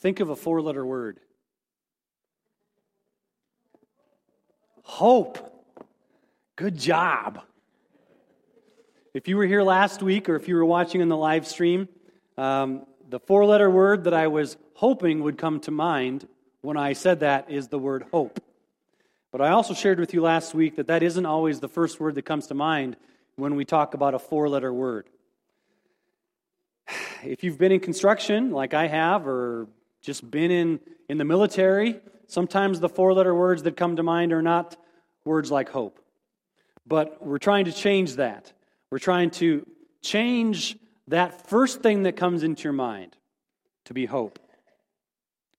Think of a four-letter word. Hope. Good job. If you were here last week or if you were watching in the live stream, the four-letter word that I was hoping would come to mind when I said that is the word hope. But I also shared with you last week that that isn't always the first word that comes to mind when we talk about a four-letter word. If you've been in construction like I have or just been in the military, sometimes the four-letter words that come to mind are not words like hope. But we're trying to change that. We're trying to change that first thing that comes into your mind to be hope.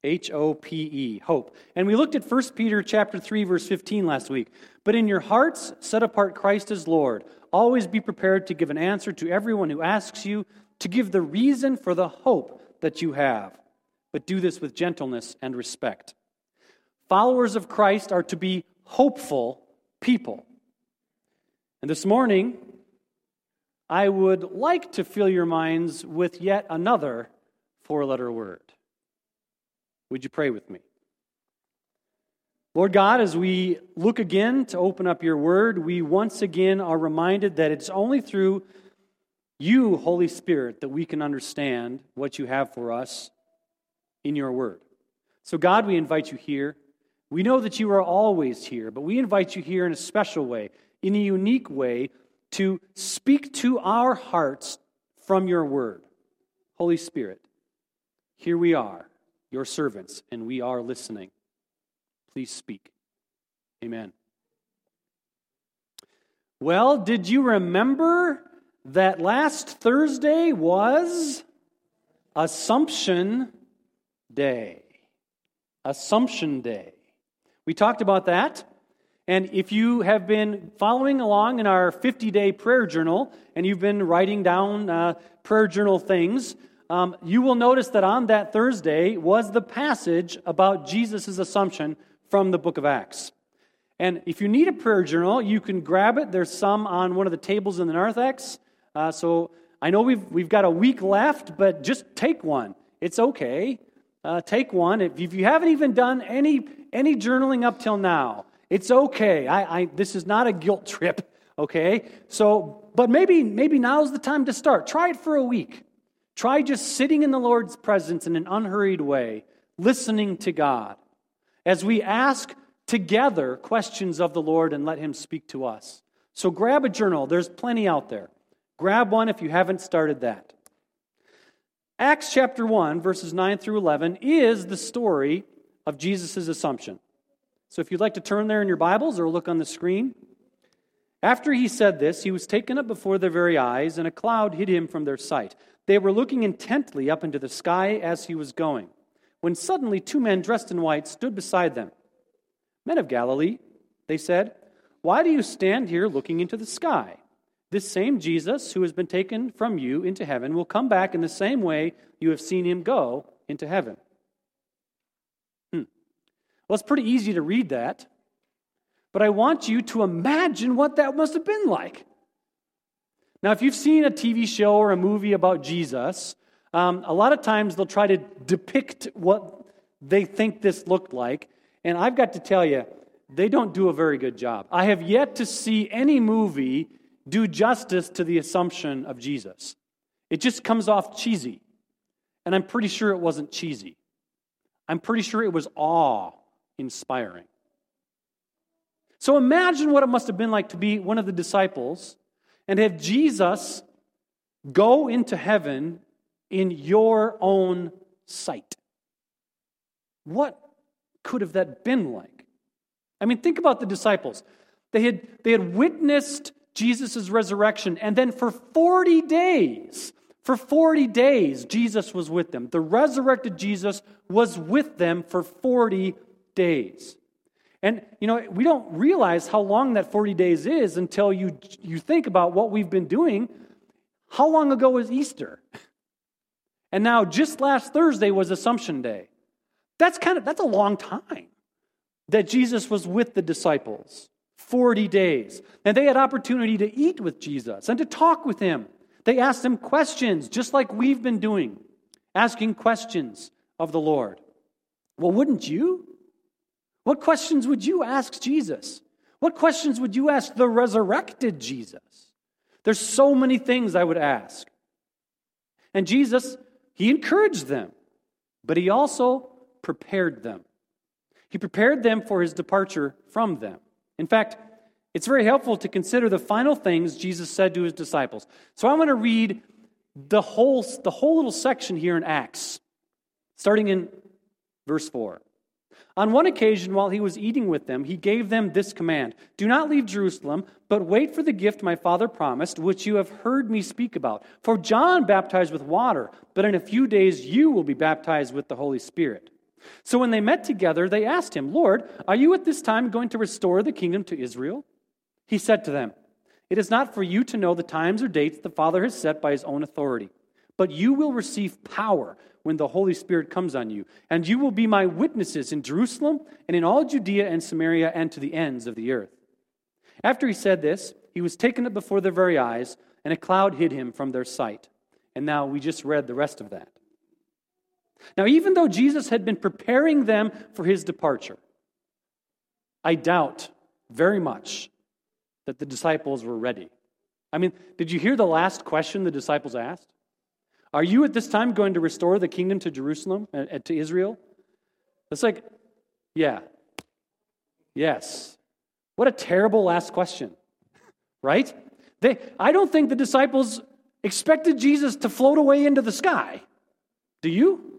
H-O-P-E, hope. And we looked at 1 Peter chapter 3, verse 15 last week. But in your hearts, set apart Christ as Lord. Always be prepared to give an answer to everyone who asks you to give the reason for the hope that you have. But do this with gentleness and respect. Followers of Christ are to be hopeful people. And this morning, I would like to fill your minds with yet another four-letter word. Would you pray with me? Lord God, as we look again to open up your word, we once again are reminded that it's only through you, Holy Spirit, that we can understand what you have for us in your word. So God, we invite you here. We know that you are always here, but we invite you here in a special way, in a unique way, to speak to our hearts from your word. Holy Spirit, here we are, your servants, and we are listening. Please speak. Amen. Well, did you remember that last Thursday was Assumption Day? Assumption Day. We talked about that. And if you have been following along in our 50-day prayer journal, and you've been writing down prayer journal things, you will notice that on that Thursday was the passage about Jesus' assumption from the book of Acts. And if you need a prayer journal, you can grab it. There's some on one of the tables in the narthex. So I know we've got a week left, but just take one. It's okay. Take one. If you haven't even done any journaling up till now, it's okay. This is not a guilt trip, okay? So, but maybe now's the time to start. Try it for a week. Try just sitting in the Lord's presence in an unhurried way, listening to God, as we ask together questions of the Lord and let Him speak to us. So grab a journal. There's plenty out there. Grab one if you haven't started that. Acts chapter 1, verses 9 through 11 is the story of Jesus' assumption. So if you'd like to turn there in your Bibles or look on the screen. After he said this, he was taken up before their very eyes, and a cloud hid him from their sight. They were looking intently up into the sky as he was going, when suddenly 2 men dressed in white stood beside them. Men of Galilee, they said, why do you stand here looking into the sky? This same Jesus who has been taken from you into heaven will come back in the same way you have seen him go into heaven. Well, it's pretty easy to read that, but I want you to imagine what that must have been like. Now, if you've seen a TV show or a movie about Jesus, a lot of times they'll try to depict what they think this looked like, and I've got to tell you, they don't do a very good job. I have yet to see any movie do justice to the assumption of Jesus. It just comes off cheesy, and I'm pretty sure it wasn't cheesy. I'm pretty sure it was awe. Inspiring. So imagine what it must have been like to be one of the disciples and have Jesus go into heaven in your own sight. What could have that been like? I mean, think about the disciples. They had witnessed Jesus' resurrection, and then for 40 days, Jesus was with them. The resurrected Jesus was with them for 40 days. And, we don't realize how long that 40 days is until you think about what we've been doing. How long ago was Easter? And now just last Thursday was Assumption Day. That's a long time that Jesus was with the disciples, 40 days. And they had opportunity to eat with Jesus and to talk with him. They asked him questions, just like we've been doing, asking questions of the Lord. Well, wouldn't you? What questions would you ask Jesus? What questions would you ask the resurrected Jesus? There's so many things I would ask. And Jesus, he encouraged them, but he also prepared them. He prepared them for his departure from them. In fact, it's very helpful to consider the final things Jesus said to his disciples. So I'm going to read the whole little section here in Acts, starting in verse 4. On one occasion, while he was eating with them, he gave them this command, "Do not leave Jerusalem, but wait for the gift my Father promised, which you have heard me speak about. For John baptized with water, but in a few days you will be baptized with the Holy Spirit." So when they met together, they asked him, "Lord, are you at this time going to restore the kingdom to Israel?" He said to them, "It is not for you to know the times or dates the Father has set by his own authority, but you will receive power when the Holy Spirit comes on you, and you will be my witnesses in Jerusalem and in all Judea and Samaria and to the ends of the earth." After he said this, he was taken up before their very eyes, and a cloud hid him from their sight. And now we just read the rest of that. Now, even though Jesus had been preparing them for his departure, I doubt very much that the disciples were ready. I mean, did you hear the last question the disciples asked? Are you at this time going to restore the kingdom to Jerusalem, to Israel? It's like, yeah, yes. What a terrible last question, right? I don't think the disciples expected Jesus to float away into the sky. Do you?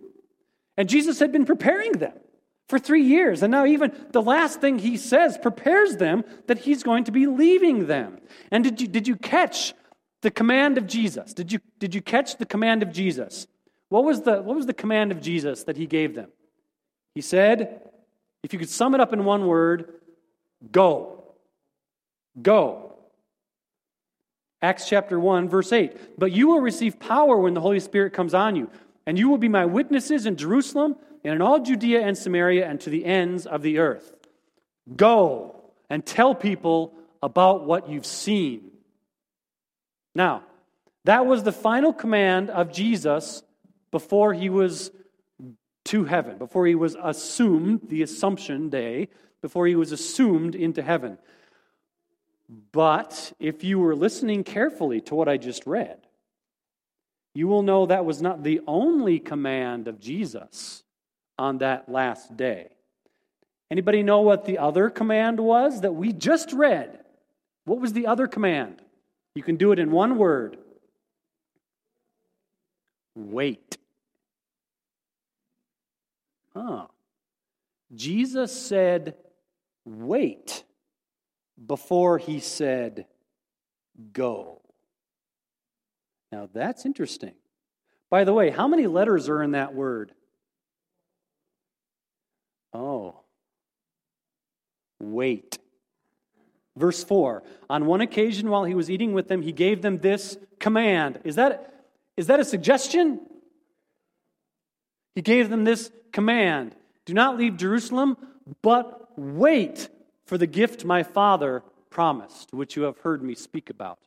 And Jesus had been preparing them for 3 years, and now even the last thing he says prepares them that he's going to be leaving them. And did you catch the command of Jesus? Did you catch the command of Jesus? What was the command of Jesus that he gave them? He said, if you could sum it up in one word, go. Go. Acts chapter 1, verse 8. But you will receive power when the Holy Spirit comes on you, and you will be my witnesses in Jerusalem and in all Judea and Samaria and to the ends of the earth. Go and tell people about what you've seen. Now, that was the final command of Jesus before he was to heaven, before he was assumed, the Assumption Day, before he was assumed into heaven. But if you were listening carefully to what I just read, you will know that was not the only command of Jesus on that last day. Anybody know what the other command was that we just read? What was the other command? You can do it in one word. Wait. Huh. Jesus said, wait, before he said, go. Now, that's interesting. By the way, how many letters are in that word? Oh. Wait. Verse 4, on one occasion while he was eating with them, he gave them this command. Is that a suggestion? He gave them this command. Do not leave Jerusalem, but wait for the gift my Father promised, which you have heard me speak about.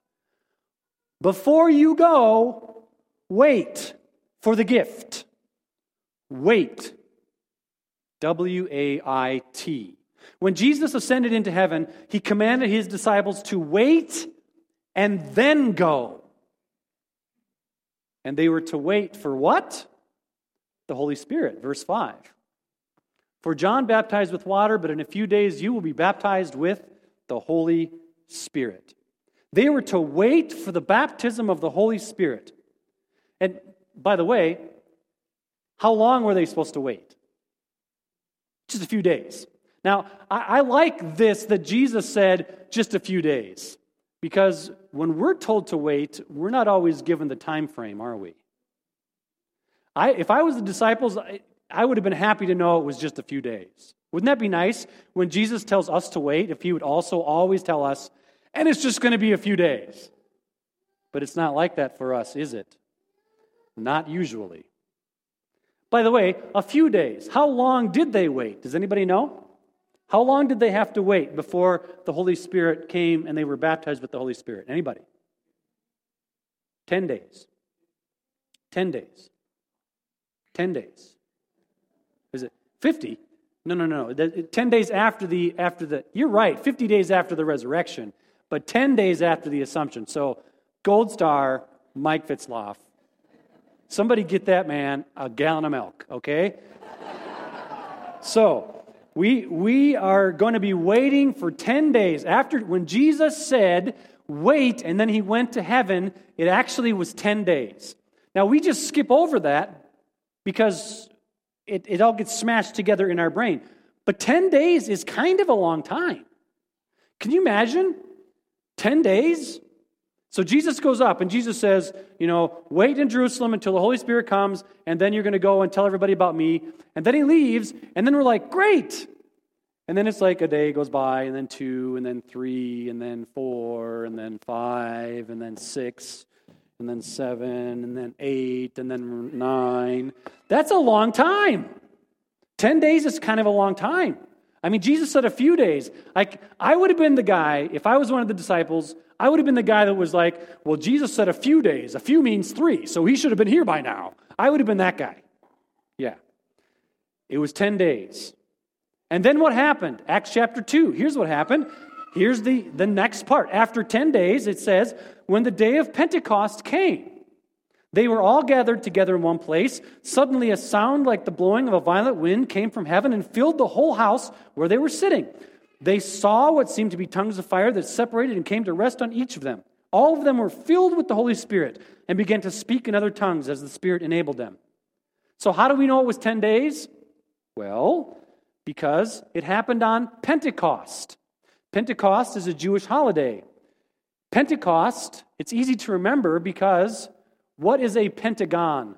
Before you go, wait for the gift. Wait. W-A-I-T. When Jesus ascended into heaven, he commanded his disciples to wait and then go. And they were to wait for what? The Holy Spirit, verse 5. For John baptized with water, but in a few days you will be baptized with the Holy Spirit. They were to wait for the baptism of the Holy Spirit. And by the way, how long were they supposed to wait? Just a few days. Now, I like this that Jesus said just a few days, because when we're told to wait, we're not always given the time frame, are we? If I was the disciples, I would have been happy to know it was just a few days. Wouldn't that be nice? When Jesus tells us to wait, if he would also always tell us, and it's just going to be a few days. But it's not like that for us, is it? Not usually. By the way, a few days. How long did they wait? Does anybody know? How long did they have to wait before the Holy Spirit came and they were baptized with the Holy Spirit? Anybody? 10 days. 10 days. 10 days. 50? No. 10 days after the, you're right, 50 days after the resurrection, but 10 days after the Assumption. So gold star, Mike Fitzloff. Somebody get that man a gallon of milk, okay? So we are going to be waiting for 10 days after, when Jesus said, wait, and then he went to heaven, it actually was 10 days. Now, we just skip over that because it all gets smashed together in our brain. But 10 days is kind of a long time. Can you imagine? 10 days? So Jesus goes up, and Jesus says, wait in Jerusalem until the Holy Spirit comes, and then you're going to go and tell everybody about me. And then he leaves, and then we're like, great! And then it's like a day goes by, and then 2, and then 3, and then 4, and then 5, and then 6, and then 7, and then 8, and then 9. That's a long time. 10 days is kind of a long time. I mean, Jesus said a few days. Like, I would have been the guy, if I was one of the disciples, I would have been the guy that was like, well, Jesus said a few days. A few means 3, so he should have been here by now. I would have been that guy. Yeah. It was 10 days. And then what happened? Acts chapter 2. Here's what happened. Here's the next part. After 10 days, it says, when the day of Pentecost came, they were all gathered together in one place. Suddenly a sound like the blowing of a violent wind came from heaven and filled the whole house where they were sitting. They saw what seemed to be tongues of fire that separated and came to rest on each of them. All of them were filled with the Holy Spirit and began to speak in other tongues as the Spirit enabled them. So how do we know it was 10 days? Well, because it happened on Pentecost. Pentecost is a Jewish holiday. Pentecost, it's easy to remember because what is a pentagon?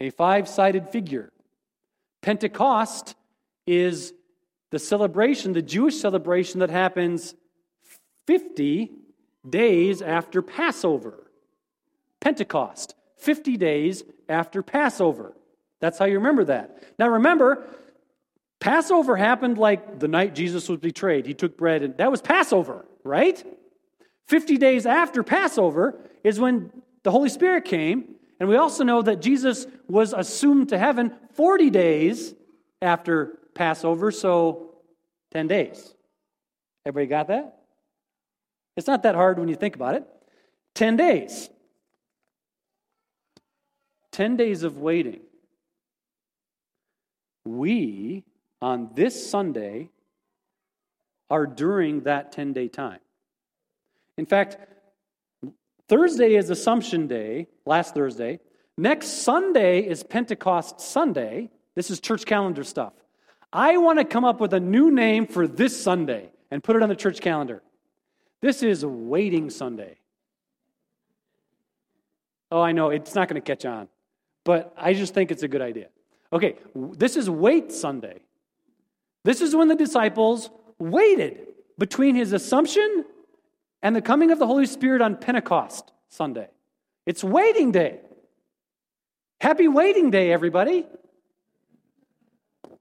A 5-sided figure. Pentecost is the celebration, the Jewish celebration that happens 50 days after Passover. Pentecost, 50 days after Passover. That's how you remember that. Now remember, Passover happened like the night Jesus was betrayed. He took bread, and that was Passover, right? 50 days after Passover is when the Holy Spirit came, and we also know that Jesus was assumed to heaven 40 days after Passover, so 10 days. Everybody got that? It's not that hard when you think about it. 10 days. 10 days of waiting. We, on this Sunday, are during that 10-day time. In fact, Thursday is Assumption Day, last Thursday. Next Sunday is Pentecost Sunday. This is church calendar stuff. I want to come up with a new name for this Sunday and put it on the church calendar. This is Waiting Sunday. Oh, I know, it's not going to catch on, but I just think it's a good idea. Okay, this is Wait Sunday. This is when the disciples waited between his assumption and the coming of the Holy Spirit on Pentecost Sunday. It's Waiting Day. Happy Waiting Day, everybody.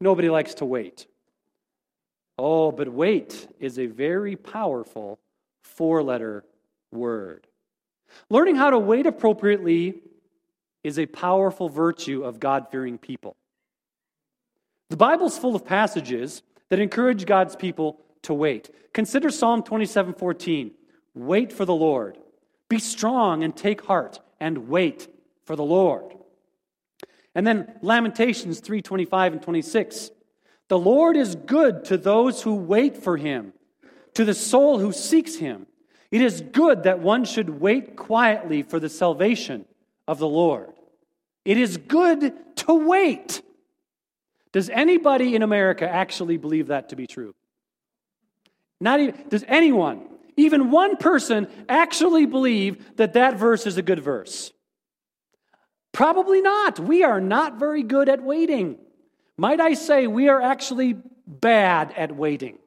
Nobody likes to wait. Oh, but wait is a very powerful 4-letter word. Learning how to wait appropriately is a powerful virtue of God-fearing people. The Bible's full of passages that encourage God's people to wait. Consider Psalm 27:14. Wait for the Lord. Be strong and take heart and wait for the Lord. And then Lamentations 3:25 and 26. The Lord is good to those who wait for him, to the soul who seeks him. It is good that one should wait quietly for the salvation of the Lord. It is good to wait. Does anybody in America actually believe that to be true? Not even, does anyone, even one person, actually believe that that verse is a good verse? Probably not. We are not very good at waiting. Might I say we are actually bad at waiting.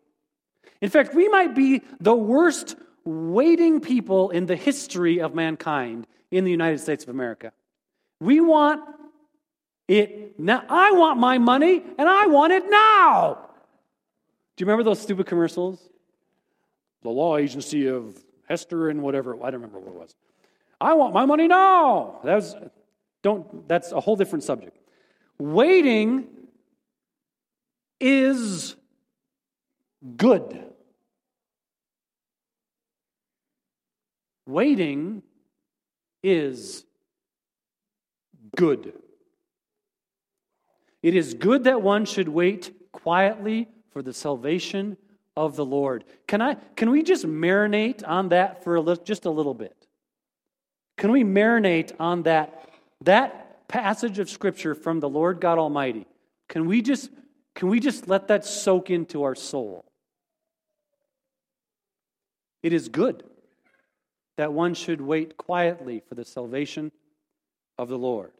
In fact, we might be the worst waiting people in the history of mankind in the United States of America. We want it now. I want my money, and I want it now. Do you remember those stupid commercials? The law agency of Hester and whatever. I don't remember what it was. I want my money now. That's a whole different subject. Waiting is good. Waiting is good. It is good that one should wait quietly for the salvation of the Lord. Can we just marinate on that for just a little bit? Can we marinate on that passage of Scripture from the Lord God Almighty? Can we just let that soak into our soul? It is good that one should wait quietly for the salvation of the Lord.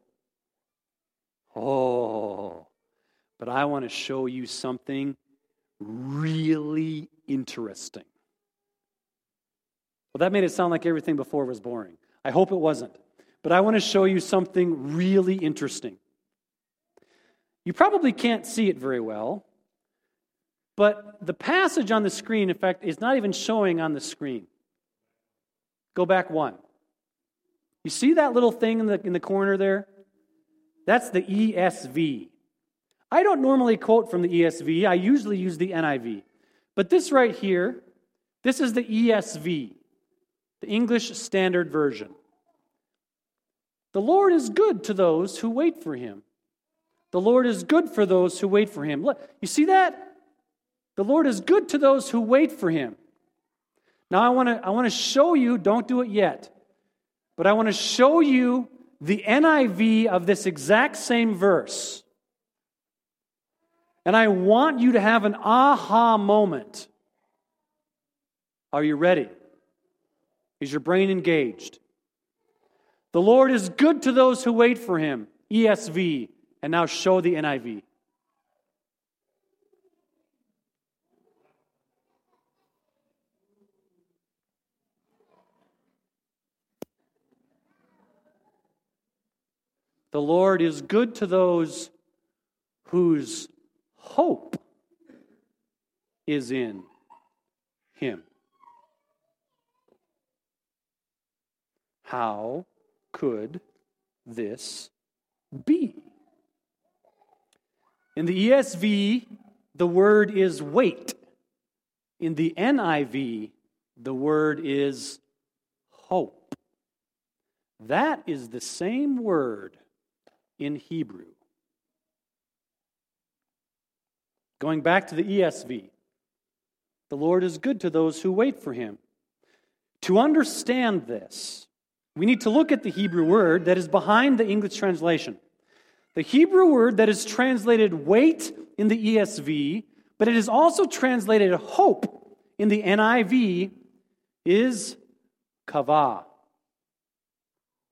Oh, but I want to show you something really interesting. Well, that made it sound like everything before was boring. I hope it wasn't. But I want to show you something really interesting. You probably can't see it very well, but the passage on the screen, in fact, is not even showing on the screen. Go back one. You see that little thing in the corner there? That's the ESV. I don't normally quote from the ESV. I usually use the NIV. But this right here, this is the ESV, the English Standard Version. The Lord is good to those who wait for Him. The Lord is good for those who wait for Him. Look, you see that? The Lord is good to those who wait for Him. Now I want to show you, don't do it yet, but I want to show you the NIV of this exact same verse. And I want you to have an aha moment. Are you ready? Is your brain engaged? The Lord is good to those who wait for Him. ESV. And now show the NIV. The Lord is good to those whose hope is in Him. How could this be? In the ESV, the word is wait. In the NIV, the word is hope. That is the same word in Hebrew. Going back to the ESV, the Lord is good to those who wait for Him. To understand this, we need to look at the Hebrew word that is behind the English translation. The Hebrew word that is translated wait in the ESV, but it is also translated hope in the NIV, is kavah.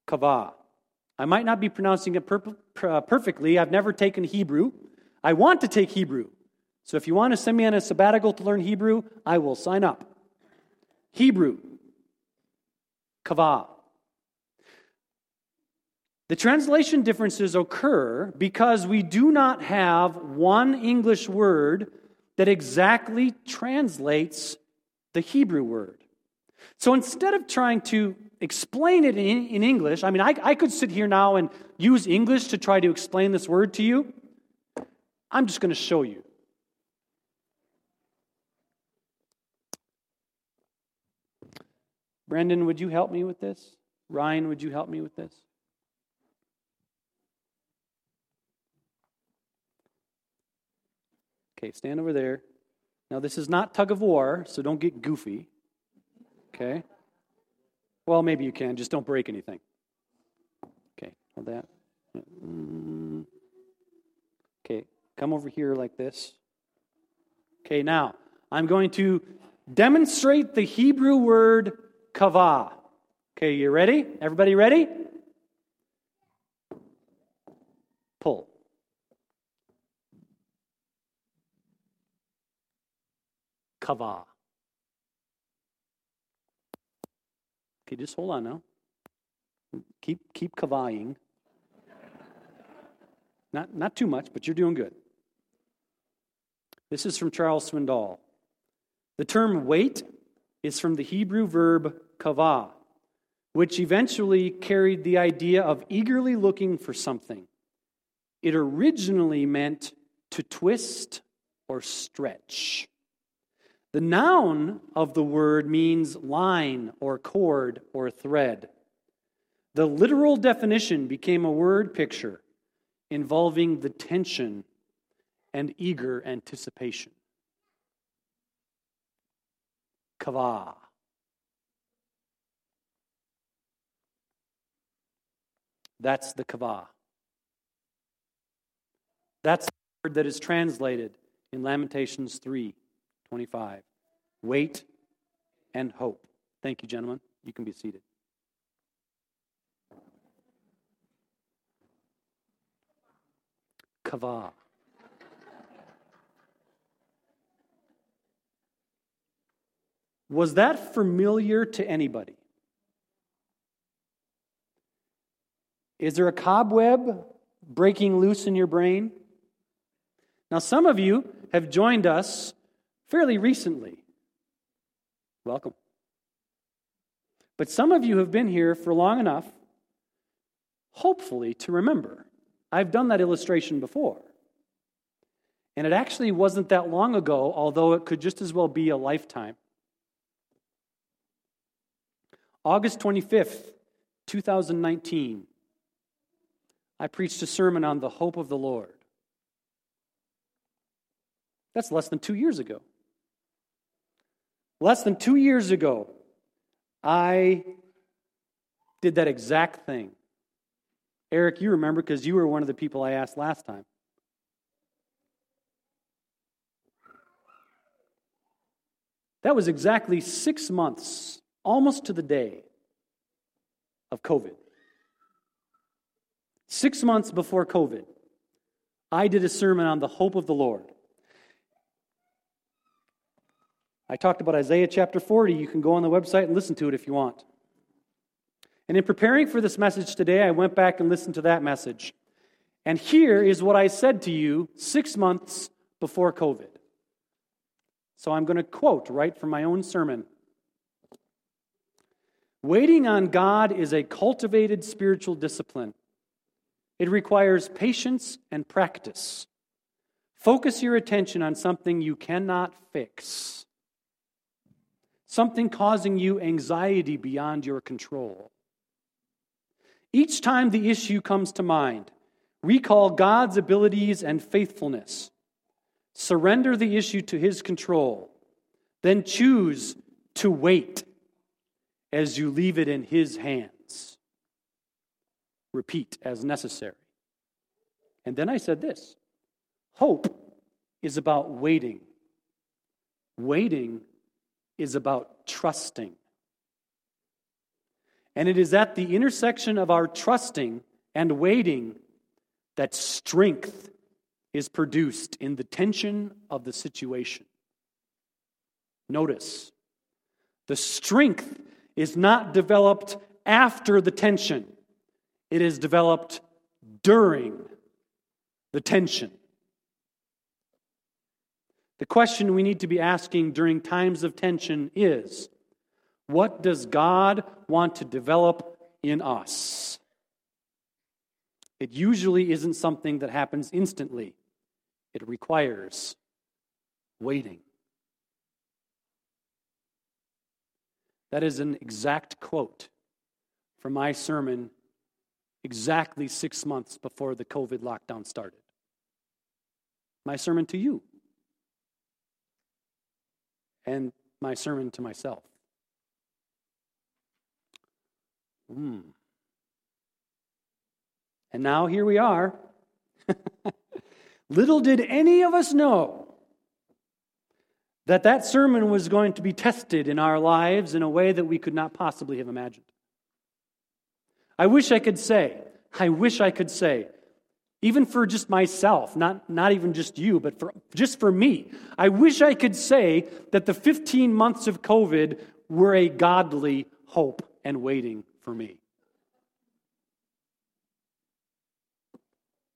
Kavah. I might not be pronouncing it perfectly. I've never taken Hebrew. I want to take Hebrew. So if you want to send me on a sabbatical to learn Hebrew, I will sign up. Hebrew. Kavah. The translation differences occur because we do not have one English word that exactly translates the Hebrew word. So instead of trying to explain it in English. I mean, I could sit here now and use English to try to explain this word to you. I'm just going to show you. Brendan, would you help me with this? Ryan, would you help me with this? Okay, stand over there. Now, this is not tug of war, so don't get goofy. Okay? Well, maybe you can. Just don't break anything. Okay, hold that. Okay, come over here like this. Okay, now, I'm going to demonstrate the Hebrew word kavah. Okay, you ready? Everybody ready? Pull. Kavah. Okay, just hold on now. Keep kavahing. Not too much, but you're doing good. This is from Charles Swindoll. The term wait is from the Hebrew verb kavah, which eventually carried the idea of eagerly looking for something. It originally meant to twist or stretch. The noun of the word means line or cord or thread. The literal definition became a word picture involving the tension and eager anticipation. Kavah. That's the kavah. That's the word that is translated in Lamentations 3:25. Wait and hope. Thank you, gentlemen. You can be seated. Kavah. Was that familiar to anybody? Is there a cobweb breaking loose in your brain? Now, some of you have joined us fairly recently. Welcome. But some of you have been here for long enough, hopefully, to remember. I've done that illustration before. And it actually wasn't that long ago, although it could just as well be a lifetime. August 25th, 2019, I preached a sermon on the hope of the Lord. That's less than 2 years ago. Less than 2 years ago, I did that exact thing. Eric, you remember because you were one of the people I asked last time. That was exactly 6 months, almost to the day, of COVID. 6 months before COVID, I did a sermon on the hope of the Lord. I talked about Isaiah chapter 40. You can go on the website and listen to it if you want. And in preparing for this message today, I went back and listened to that message. And here is what I said to you 6 months before COVID. So I'm going to quote right from my own sermon. Waiting on God is a cultivated spiritual discipline. It requires patience and practice. Focus your attention on something you cannot fix, something causing you anxiety beyond your control. Each time the issue comes to mind, recall God's abilities and faithfulness. Surrender the issue to His control. Then choose to wait as you leave it in His hands. Repeat as necessary. And then I said this: hope is about waiting. Waiting is about trusting. And it is at the intersection of our trusting and waiting that strength is produced in the tension of the situation. Notice, the strength is not developed after the tension. It is developed during the tension. The question we need to be asking during times of tension is, what does God want to develop in us? It usually isn't something that happens instantly. It requires waiting. That is an exact quote from my sermon exactly 6 months before the COVID lockdown started. My sermon to you. And my sermon to myself. And now here we are. Little did any of us know that that sermon was going to be tested in our lives in a way that we could not possibly have imagined. I wish I could say, even for just myself, not even just you, but for me, I wish I could say that the 15 months of COVID were a godly hope and waiting for me.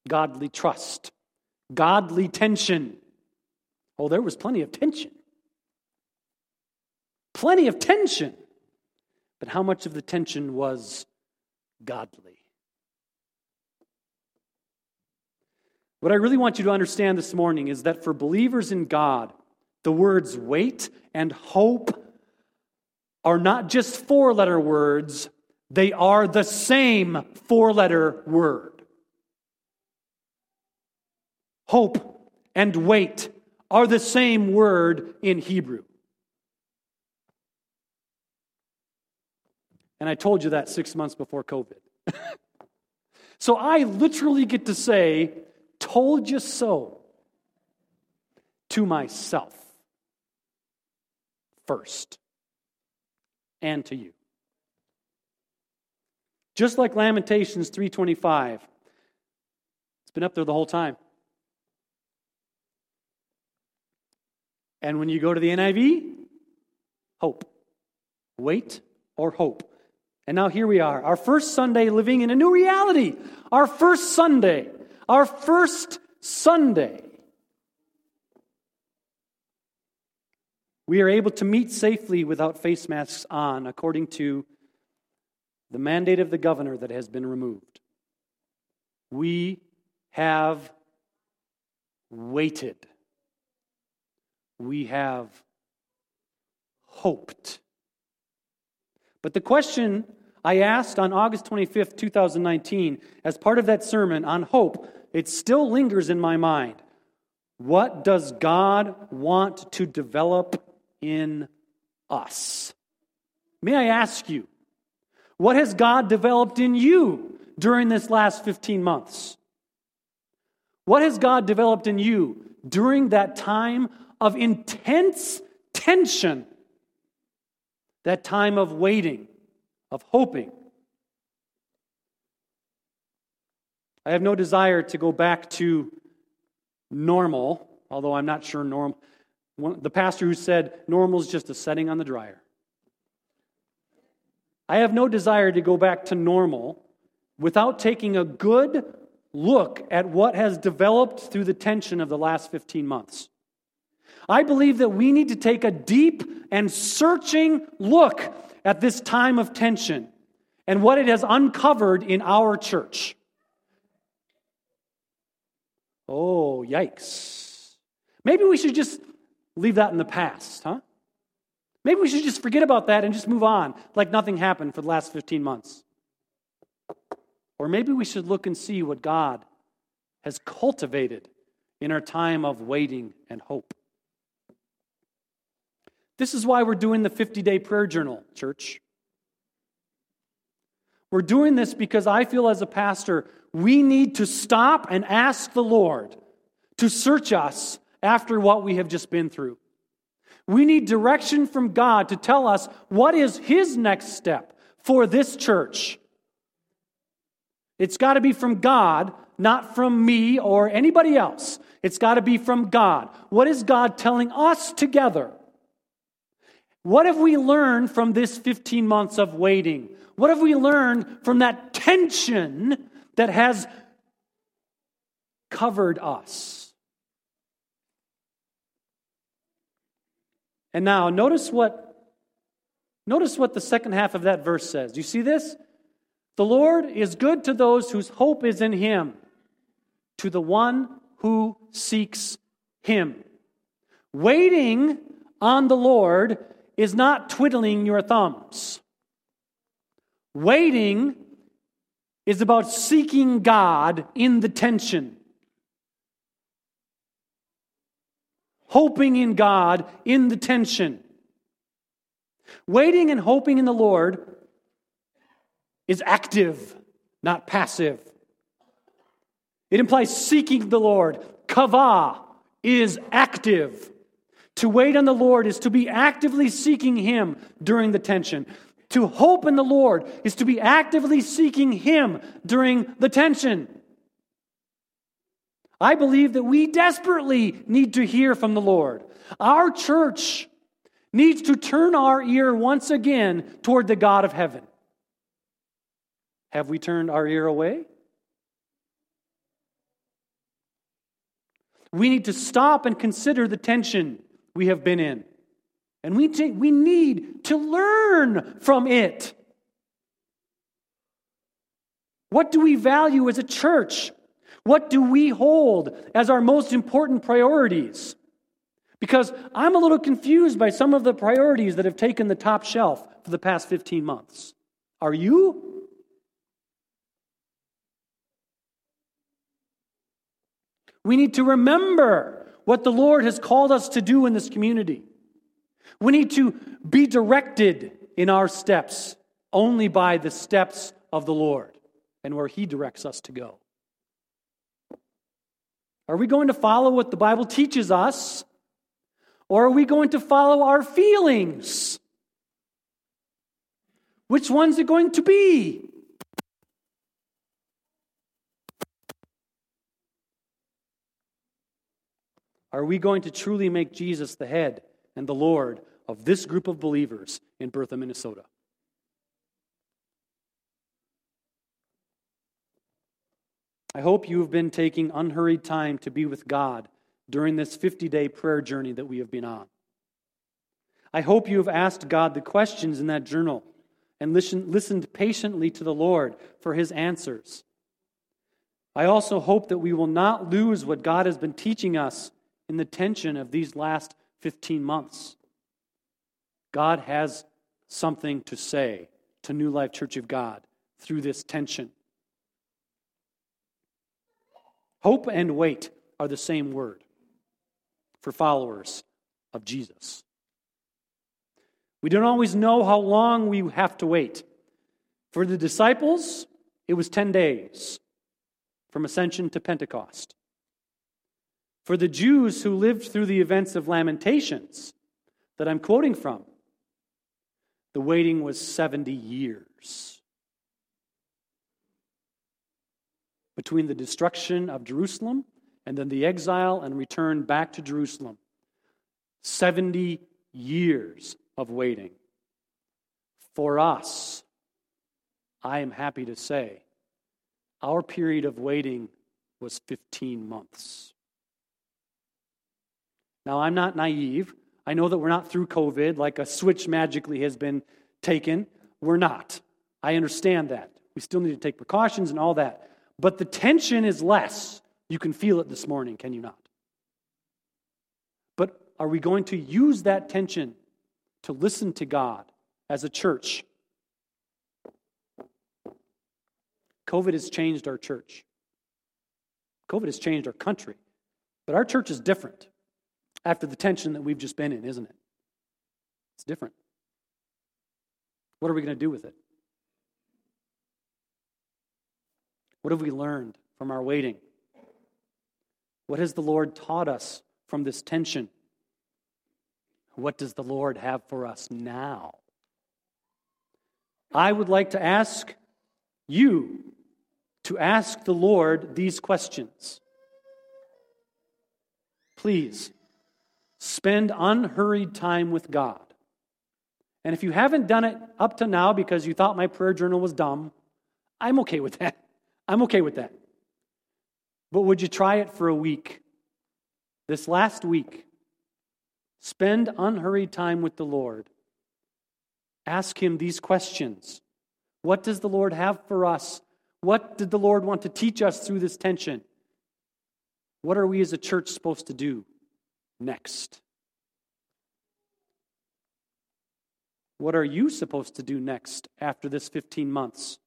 Godly trust. Godly tension. Oh, there was plenty of tension. Plenty of tension. But how much of the tension was godly? What I really want you to understand this morning is that for believers in God, the words wait and hope are not just four-letter words, they are the same four-letter word. Hope and wait are the same word in Hebrew. And I told you that 6 months before COVID. So I literally get to say, "Told you so," to myself first and to you. Just like Lamentations 3:25. It's been up there the whole time. And when you go to the NIV, hope. Wait or hope. And now here we are, our first Sunday living in a new reality. Our first Sunday. We are able to meet safely without face masks on, according to the mandate of the governor that has been removed. We have waited. We have hoped. But the question I asked on August 25th, 2019, as part of that sermon on hope, it still lingers in my mind. What does God want to develop in us? May I ask you, what has God developed in you during this last 15 months? What has God developed in you during that time of intense tension? That time of waiting, of hoping. I have no desire to go back to normal, although I'm not sure normal. The pastor who said normal is just a setting on the dryer. I have no desire to go back to normal without taking a good look at what has developed through the tension of the last 15 months. I believe that we need to take a deep and searching look at this time of tension and what it has uncovered in our church. Oh, yikes. Maybe we should just leave that in the past, huh? Maybe we should just forget about that and just move on like nothing happened for the last 15 months. Or maybe we should look and see what God has cultivated in our time of waiting and hope. This is why we're doing the 50-day prayer journal, church. We're doing this because I feel as a pastor, we need to stop and ask the Lord to search us after what we have just been through. We need direction from God to tell us what is His next step for this church. It's got to be from God, not from me or anybody else. It's got to be from God. What is God telling us together? What have we learned from this 15 months of waiting? What have we learned from that tension that has covered us? And now, notice what the second half of that verse says. You see this? The Lord is good to those whose hope is in Him, to the one who seeks Him. Waiting on the Lord is not twiddling your thumbs. Waiting is about seeking God in the tension. Hoping in God in the tension. Waiting and hoping in the Lord is active, not passive. It implies seeking the Lord. Kavah is active. To wait on the Lord is to be actively seeking Him during the tension. To hope in the Lord is to be actively seeking Him during the tension. I believe that we desperately need to hear from the Lord. Our church needs to turn our ear once again toward the God of heaven. Have we turned our ear away? We need to stop and consider the tension we have been in. And we need to learn from it. What do we value as a church? What do we hold as our most important priorities? Because I'm a little confused by some of the priorities that have taken the top shelf for the past 15 months. Are you? We need to remember what the Lord has called us to do in this community. We need to be directed in our steps only by the steps of the Lord and where He directs us to go. Are we going to follow what the Bible teaches us? Or are we going to follow our feelings? Which one's it going to be? Are we going to truly make Jesus the head and the Lord of this group of believers in Bertha, Minnesota? I hope you have been taking unhurried time to be with God during this 50-day prayer journey that we have been on. I hope you have asked God the questions in that journal and listened patiently to the Lord for His answers. I also hope that we will not lose what God has been teaching us in the tension of these last 15 months. God has something to say to New Life Church of God through this tension. Hope and wait are the same word for followers of Jesus. We don't always know how long we have to wait. For the disciples, it was 10 days from Ascension to Pentecost. For the Jews who lived through the events of Lamentations that I'm quoting from, the waiting was 70 years. Between the destruction of Jerusalem and then the exile and return back to Jerusalem, 70 years of waiting. For us, I am happy to say, our period of waiting was 15 months. Now, I'm not naive. I know that we're not through COVID, like a switch magically has been taken. We're not. I understand that. We still need to take precautions and all that. But the tension is less. You can feel it this morning, can you not? But are we going to use that tension to listen to God as a church? COVID has changed our church. COVID has changed our country. But our church is different after the tension that we've just been in, isn't it? It's different. What are we going to do with it? What have we learned from our waiting? What has the Lord taught us from this tension? What does the Lord have for us now? I would like to ask you to ask the Lord these questions. Please, spend unhurried time with God. And if you haven't done it up to now because you thought my prayer journal was dumb, I'm okay with that. I'm okay with that. But would you try it for a week? This last week, spend unhurried time with the Lord. Ask Him these questions. What does the Lord have for us? What did the Lord want to teach us through this tension? What are we as a church supposed to do next? What are you supposed to do next after this 15 months?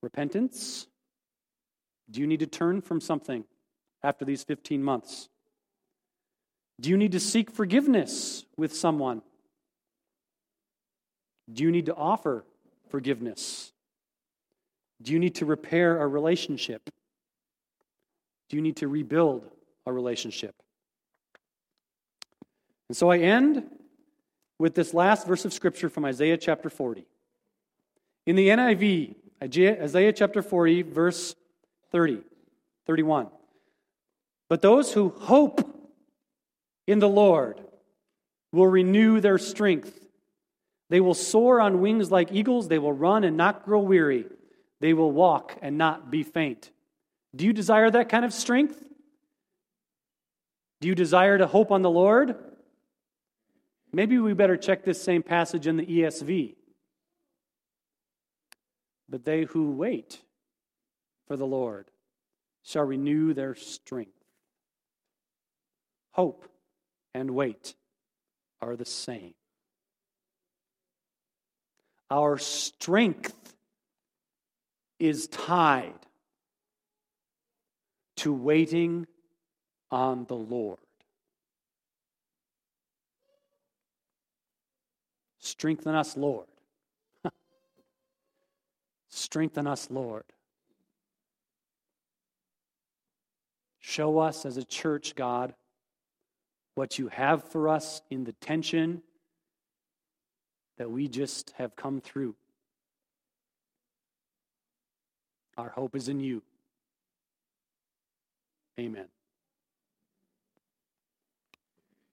Repentance? Do you need to turn from something after these 15 months? Do you need to seek forgiveness with someone? Do you need to offer forgiveness? Do you need to repair a relationship? Do you need to rebuild a relationship? And so I end with this last verse of Scripture from Isaiah chapter 40. In the NIV, Isaiah chapter 40, verse 31. But those who hope in the Lord will renew their strength. They will soar on wings like eagles. They will run and not grow weary. They will walk and not be faint. Do you desire that kind of strength? Do you desire to hope on the Lord? Maybe we better check this same passage in the ESV. But they who wait for the Lord shall renew their strength. Hope and wait are the same. Our strength is tied to waiting on the Lord. Strengthen us, Lord. Strengthen us, Lord. Show us as a church, God, what you have for us in the tension that we just have come through. Our hope is in you. Amen.